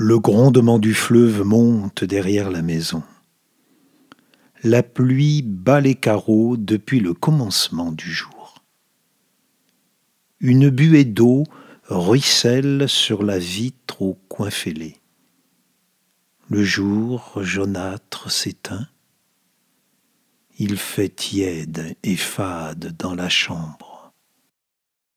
Le grondement du fleuve monte derrière la maison. La pluie bat les carreaux depuis le commencement du jour. Une buée d'eau ruisselle sur la vitre au coin fêlé. Le jour jaunâtre s'éteint. Il fait tiède et fade dans la chambre.